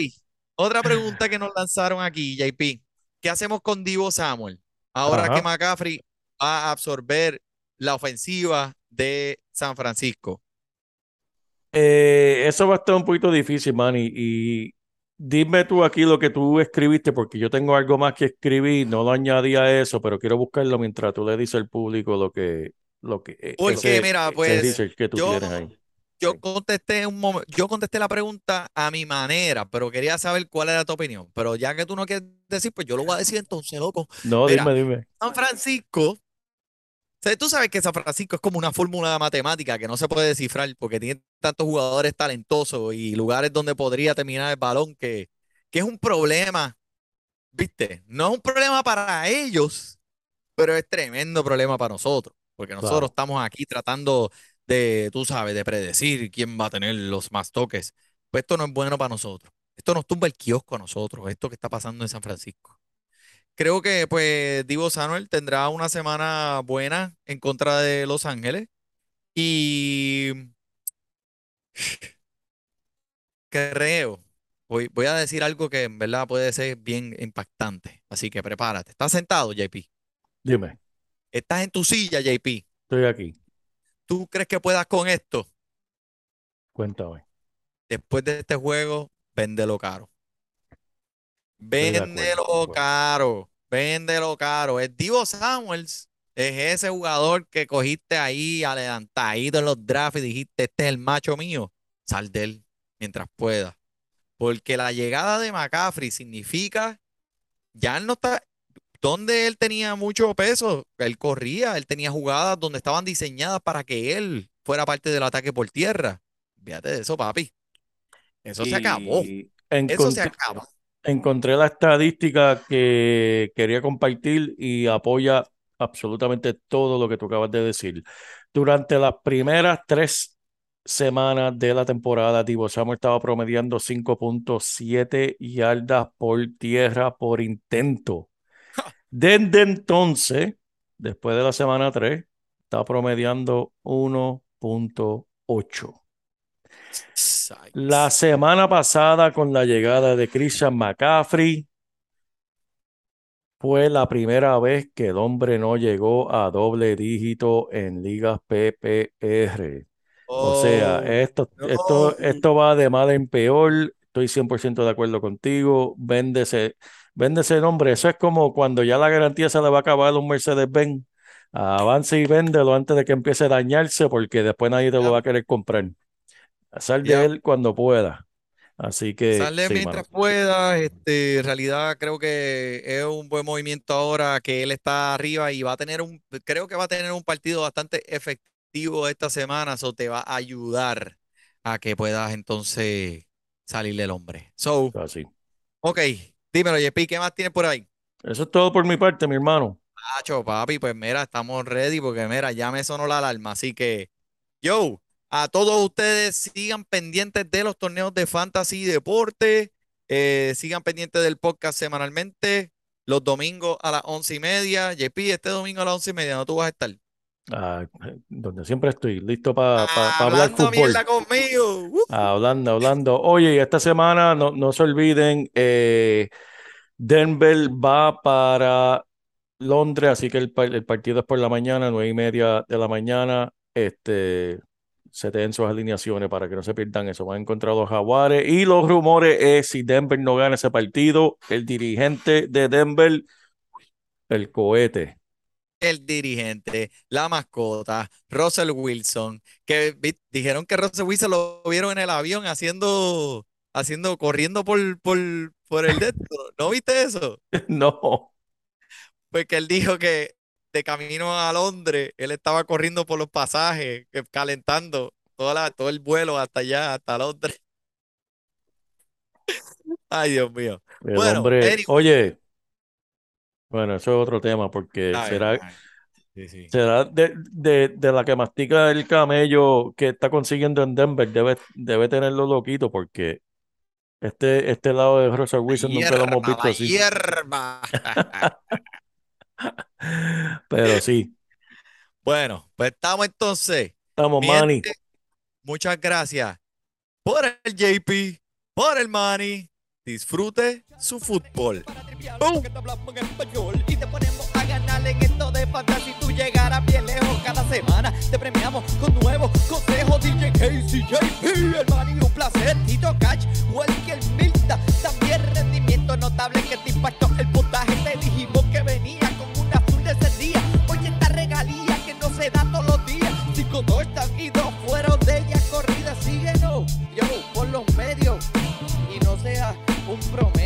otra pregunta que nos lanzaron aquí, JP, ¿qué hacemos con Deebo Samuel? Ahora que McCaffrey va a absorber la ofensiva de San Francisco. Eso va a estar un poquito difícil, Manny, y dime tú aquí lo que tú escribiste, porque yo tengo algo más que escribir, no lo añadí a eso, pero quiero buscarlo mientras tú le dices al público lo que porque ese, mira, pues dice que tú tienes ahí. Yo contesté la pregunta a mi manera, pero quería saber cuál era tu opinión, pero ya que tú no quieres decir, pues yo lo voy a decir entonces, loco. No, mira, dime. San Francisco, tú sabes que San Francisco es como una fórmula matemática que no se puede descifrar porque tiene tantos jugadores talentosos y lugares donde podría terminar el balón que es un problema, ¿viste? No es un problema para ellos, pero es tremendo problema para nosotros, porque nosotros estamos aquí tratando de, tú sabes, de predecir quién va a tener los más toques. Pues esto no es bueno para nosotros. Esto nos tumba el kiosco a nosotros, esto que está pasando en San Francisco. Creo que pues Deebo Samuel tendrá una semana buena en contra de Los Ángeles y creo, voy a decir algo que en verdad puede ser bien impactante, así que prepárate. ¿Estás sentado, JP? Dime. ¿Estás en tu silla, JP? Estoy aquí. ¿Tú crees que puedas con esto? Cuéntame. Después de este juego, véndelo caro. Véndelo caro. Es Deebo Samuel, es ese jugador que cogiste ahí adelantadito en los drafts y dijiste, este es el macho mío. Sal de él mientras pueda. Porque la llegada de McCaffrey significa, ya él no está, donde él tenía mucho peso, él corría, él tenía jugadas donde estaban diseñadas para que él fuera parte del ataque por tierra. Fíjate de eso, papi. Eso se acabó. Encontré la estadística que quería compartir y apoya absolutamente todo lo que tú acabas de decir. Durante las primeras 3 semanas de la temporada, Deebo Samuel estaba promediando 5.7 yardas por tierra por intento. Desde entonces, después de la semana 3, está promediando 1.8. La semana pasada, con la llegada de Christian McCaffrey, fue la primera vez que el hombre no llegó a doble dígito en ligas PPR. O sea, esto va de mal en peor. Estoy 100% de acuerdo contigo. Véndese el hombre. Eso es como cuando ya la garantía se le va a acabar a un Mercedes-Benz. Avance y véndelo antes de que empiece a dañarse, porque después nadie te lo va a querer comprar. Sal de él cuando pueda. Así que sal de mientras pueda. En realidad creo que es un buen movimiento ahora que él está arriba y creo que va a tener un partido bastante efectivo esta semana. Eso te va a ayudar a que puedas entonces salirle el hombre. Así. Ok, dímelo, JP, ¿qué más tienes por ahí? Eso es todo por mi parte, mi hermano. Macho, papi, pues mira, estamos ready porque mira, ya me sonó la alarma. Así que, yo. A todos ustedes, sigan pendientes de los torneos de Fantasy y Deporte. Sigan pendientes del podcast semanalmente. Los domingos a las 11:30. JP, este domingo a las 11:30, ¿no tú vas a estar? Donde siempre estoy, listo para hablar fútbol. Hablando mierda conmigo. Hablando. Oye, esta semana no se olviden, Denver va para Londres, así que el partido es por la mañana, 9:30 de la mañana. Se den sus alineaciones para que no se pierdan eso. Van a encontrar los Jaguares y los rumores es si Denver no gana ese partido, el dirigente de Denver, el cohete. El dirigente, la mascota, Russell Wilson, que dijeron que Russell Wilson lo vieron en el avión corriendo por el dedo. ¿No viste eso? No. Porque él dijo que de camino a Londres, él estaba corriendo por los pasajes, calentando todo el vuelo hasta allá, hasta Londres. Ay, Dios mío. El bueno, hombre, oye, bueno, eso es otro tema, porque ay, será, ay. Sí, sí. Será de la que mastica el camello que está consiguiendo en Denver, debe tenerlo loquito, porque este lado de Russell Wilson nunca lo hemos visto así. Hierba. Pero sí. Bueno, pues estamos entonces. Estamos, Manny. Muchas gracias por el JP, por el Manny. Disfrute su fútbol. Porque te hablamos en español y te ponemos a ganar en esto de fantasy. Tú llegarás bien lejos cada semana. Te premiamos con nuevos consejos. DJ K, JP, el Manny, un placer. Tito Cash, Walker, Milta. También rendimiento notable que te impactó el puntaje. Te dijimos que venía con una azul de ese día. Oye, esta regalía que no se da todos los días. 5-2 están y 2 fueron de ella corrida. Síguenos, yo, por los medios. Y no seas un promo.